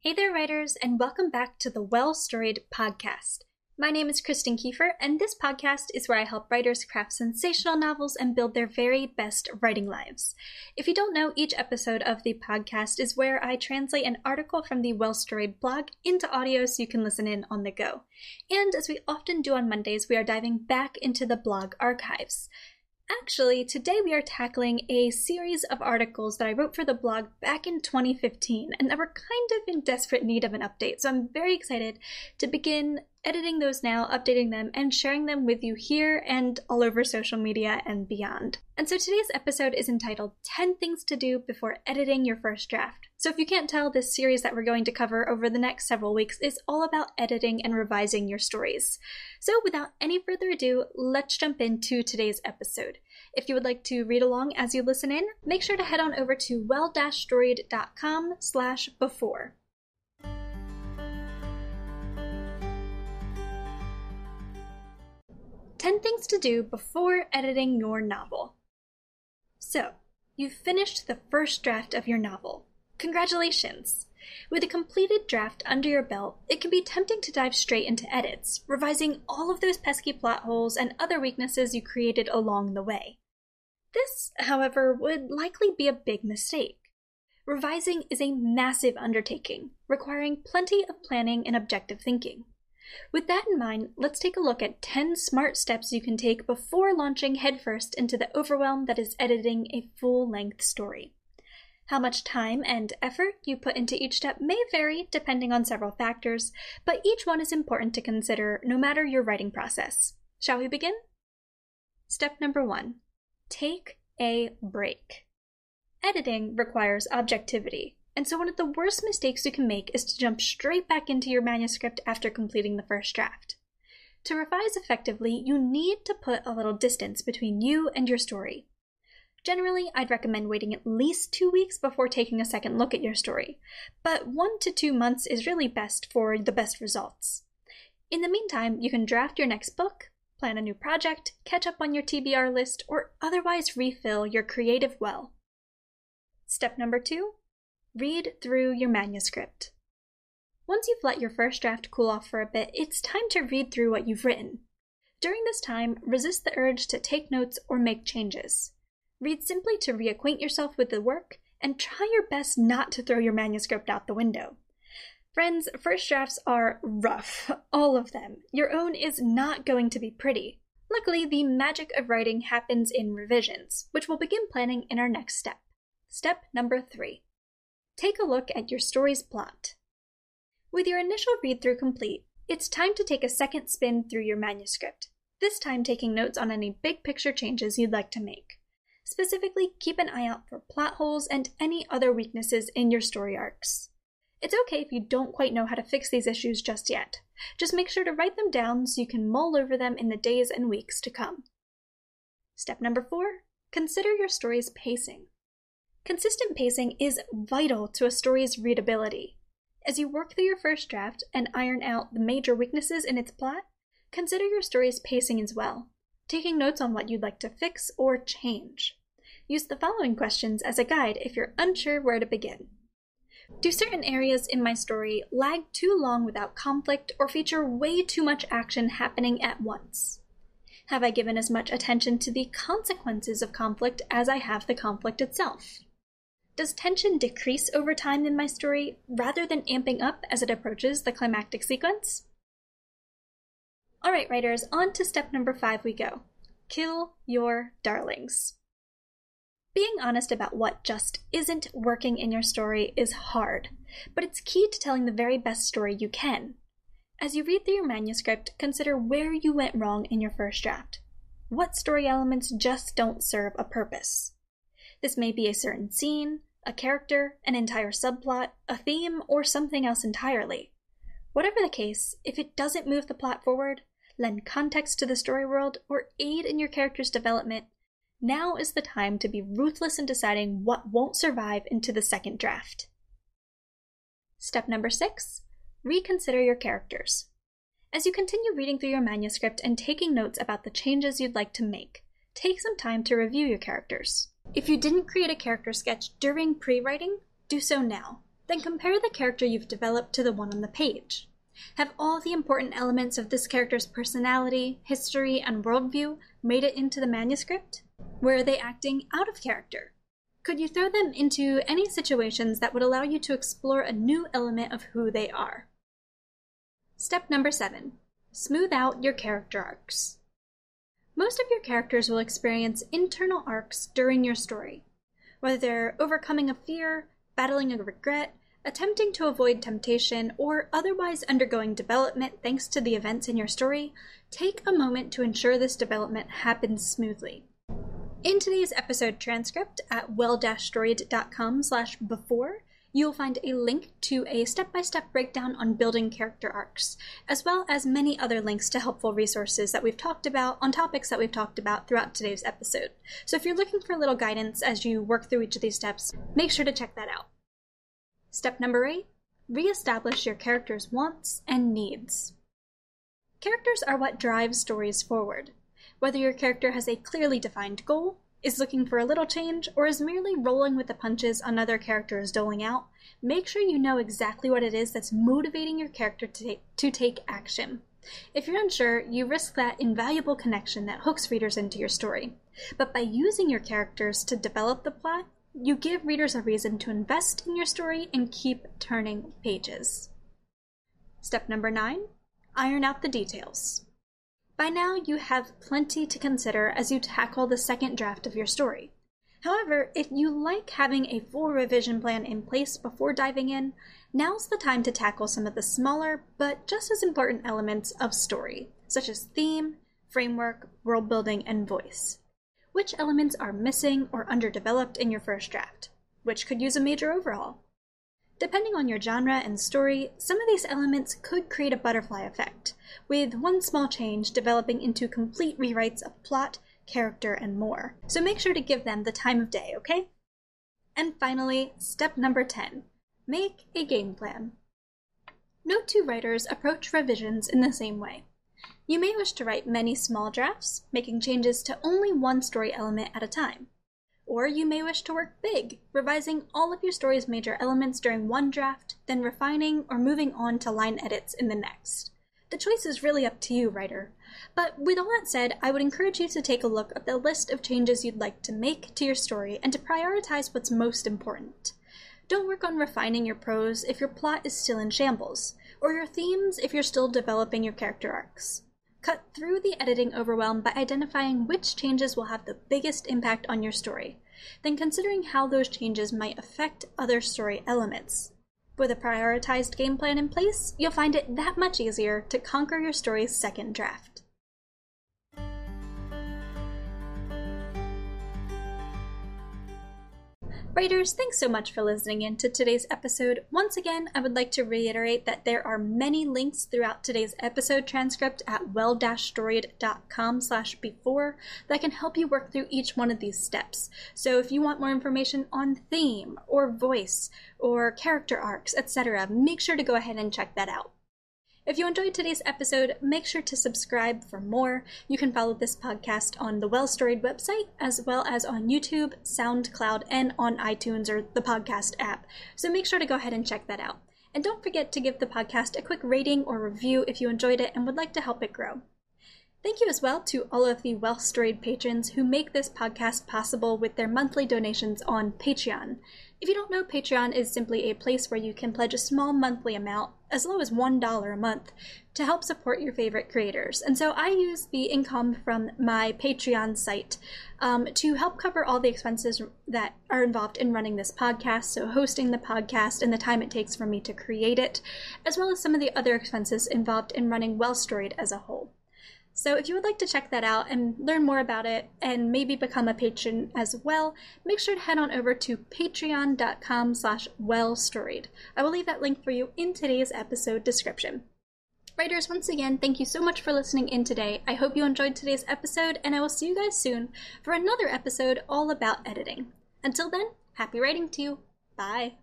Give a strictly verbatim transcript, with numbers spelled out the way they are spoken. Hey there, writers, and welcome back to the Well-Storied podcast. My name is Kristen Kiefer, and this podcast is where I help writers craft sensational novels and build their very best writing lives. If you don't know, each episode of the podcast is where I translate an article from the Well-Storied blog into audio so you can listen in on the go. And as we often do on Mondays, we are diving back into the blog archives. Actually, today we are tackling a series of articles that I wrote for the blog back in twenty fifteen and that were kind of in desperate need of an update, so I'm very excited to begin editing those now, updating them, and sharing them with you here and all over social media and beyond. And so today's episode is entitled ten things to Do Before Editing Your First Draft. So if you can't tell, this series that we're going to cover over the next several weeks is all about editing and revising your stories. So without any further ado, let's jump into today's episode. If you would like to read along as you listen in, make sure to head on over to well-storied.com slash before. ten things to do before editing your novel. So, you've finished the first draft of your novel. Congratulations! With a completed draft under your belt, it can be tempting to dive straight into edits, revising all of those pesky plot holes and other weaknesses you created along the way. This, however, would likely be a big mistake. Revising is a massive undertaking, requiring plenty of planning and objective thinking. With that in mind, let's take a look at ten smart steps you can take before launching headfirst into the overwhelm that is editing a full-length story. How much time and effort you put into each step may vary depending on several factors, but each one is important to consider no matter your writing process. Shall we begin? Step number one, take a break. Editing requires objectivity. And so one of the worst mistakes you can make is to jump straight back into your manuscript after completing the first draft. To revise effectively, you need to put a little distance between you and your story. Generally, I'd recommend waiting at least two weeks before taking a second look at your story, but one to two months is really best for the best results. In the meantime, you can draft your next book, plan a new project, catch up on your T B R list, or otherwise refill your creative well. Step number two. Read through your manuscript. Once you've let your first draft cool off for a bit, it's time to read through what you've written. During this time, resist the urge to take notes or make changes. Read simply to reacquaint yourself with the work, and try your best not to throw your manuscript out the window. Friends, first drafts are rough, all of them. Your own is not going to be pretty. Luckily, the magic of writing happens in revisions, which we'll begin planning in our next step. Step number three. Take a look at your story's plot. With your initial read-through complete, it's time to take a second spin through your manuscript, this time taking notes on any big-picture changes you'd like to make. Specifically, keep an eye out for plot holes and any other weaknesses in your story arcs. It's okay if you don't quite know how to fix these issues just yet. Just make sure to write them down so you can mull over them in the days and weeks to come. Step number four, consider your story's pacing. Consistent pacing is vital to a story's readability. As you work through your first draft and iron out the major weaknesses in its plot, consider your story's pacing as well, taking notes on what you'd like to fix or change. Use the following questions as a guide if you're unsure where to begin. Do certain areas in my story lag too long without conflict or feature way too much action happening at once? Have I given as much attention to the consequences of conflict as I have the conflict itself? Does tension decrease over time in my story, rather than amping up as it approaches the climactic sequence? Alright, writers, on to step number five we go. Kill your darlings. Being honest about what just isn't working in your story is hard, but it's key to telling the very best story you can. As you read through your manuscript, consider where you went wrong in your first draft. What story elements just don't serve a purpose? This may be a certain scene, a character, an entire subplot, a theme, or something else entirely. Whatever the case, if it doesn't move the plot forward, lend context to the story world, or aid in your character's development, now is the time to be ruthless in deciding what won't survive into the second draft. Step number six, reconsider your characters. As you continue reading through your manuscript and taking notes about the changes you'd like to make, take some time to review your characters. If you didn't create a character sketch during pre-writing, do so now. then compare the character you've developed to the one on the page. Have all the important elements of this character's personality, history, and worldview made it into the manuscript? Where are they acting out of character? Could you throw them into any situations that would allow you to explore a new element of who they are? Step number seven. Smooth out your character arcs. Most of your characters will experience internal arcs during your story, whether they're overcoming a fear, battling a regret, attempting to avoid temptation, or otherwise undergoing development thanks to the events in your story. Take a moment to ensure this development happens smoothly. In today's episode transcript at well dash storied dot com slash before, you'll find a link to a step-by-step breakdown on building character arcs, as well as many other links to helpful resources that we've talked about on topics that we've talked about throughout today's episode. So if you're looking for a little guidance as you work through each of these steps, make sure to check that out. Step number eight, reestablish your character's wants and needs. Characters are what drives stories forward. Whether your character has a clearly defined goal, is looking for a little change, or is merely rolling with the punches another character is doling out, make sure you know exactly what it is that's motivating your character to take, to take action. If you're unsure, you risk that invaluable connection that hooks readers into your story. But by using your characters to develop the plot, you give readers a reason to invest in your story and keep turning pages. Step number nine, iron out the details. By now, you have plenty to consider as you tackle the second draft of your story. However, if you like having a full revision plan in place before diving in, now's the time to tackle some of the smaller but just as important elements of story, such as theme, framework, world building, and voice. Which elements are missing or underdeveloped in your first draft? Which could use a major overhaul? Depending on your genre and story, some of these elements could create a butterfly effect, with one small change developing into complete rewrites of plot, character, and more. So make sure to give them the time of day, okay? And finally, step number ten, make a game plan. No two writers approach revisions in the same way. You may wish to write many small drafts, making changes to only one story element at a time. Or you may wish to work big, revising all of your story's major elements during one draft, then refining or moving on to line edits in the next. The choice is really up to you, writer. But with all that said, I would encourage you to take a look at the list of changes you'd like to make to your story and to prioritize what's most important. Don't work on refining your prose if your plot is still in shambles, or your themes if you're still developing your character arcs. Cut through the editing overwhelm by identifying which changes will have the biggest impact on your story, then considering how those changes might affect other story elements. With a prioritized game plan in place, you'll find it that much easier to conquer your story's second draft. Writers, thanks so much for listening in to today's episode. Once again, I would like to reiterate that there are many links throughout today's episode transcript at well dash storied dot com slash before that can help you work through each one of these steps. So if you want more information on theme or voice or character arcs, et cetera, make sure to go ahead and check that out. If you enjoyed today's episode, make sure to subscribe for more. You can follow this podcast on the Well-Storied website, as well as on YouTube, SoundCloud, and on iTunes or the podcast app. So make sure to go ahead and check that out. And don't forget to give the podcast a quick rating or review if you enjoyed it and would like to help it grow. Thank you as well to all of the Well-Storied patrons who make this podcast possible with their monthly donations on Patreon. If you don't know, Patreon is simply a place where you can pledge a small monthly amount, as low as one dollar a month, to help support your favorite creators. And so I use the income from my Patreon site um, to help cover all the expenses that are involved in running this podcast, so hosting the podcast and the time it takes for me to create it, as well as some of the other expenses involved in running Well-Storied as a whole. So if you would like to check that out and learn more about it and maybe become a patron as well, make sure to head on over to patreon dot com slash well storied. I will leave that link for you in today's episode description. Writers, once again, thank you so much for listening in today. I hope you enjoyed today's episode, and I will see you guys soon for another episode all about editing. Until then, happy writing to you. Bye.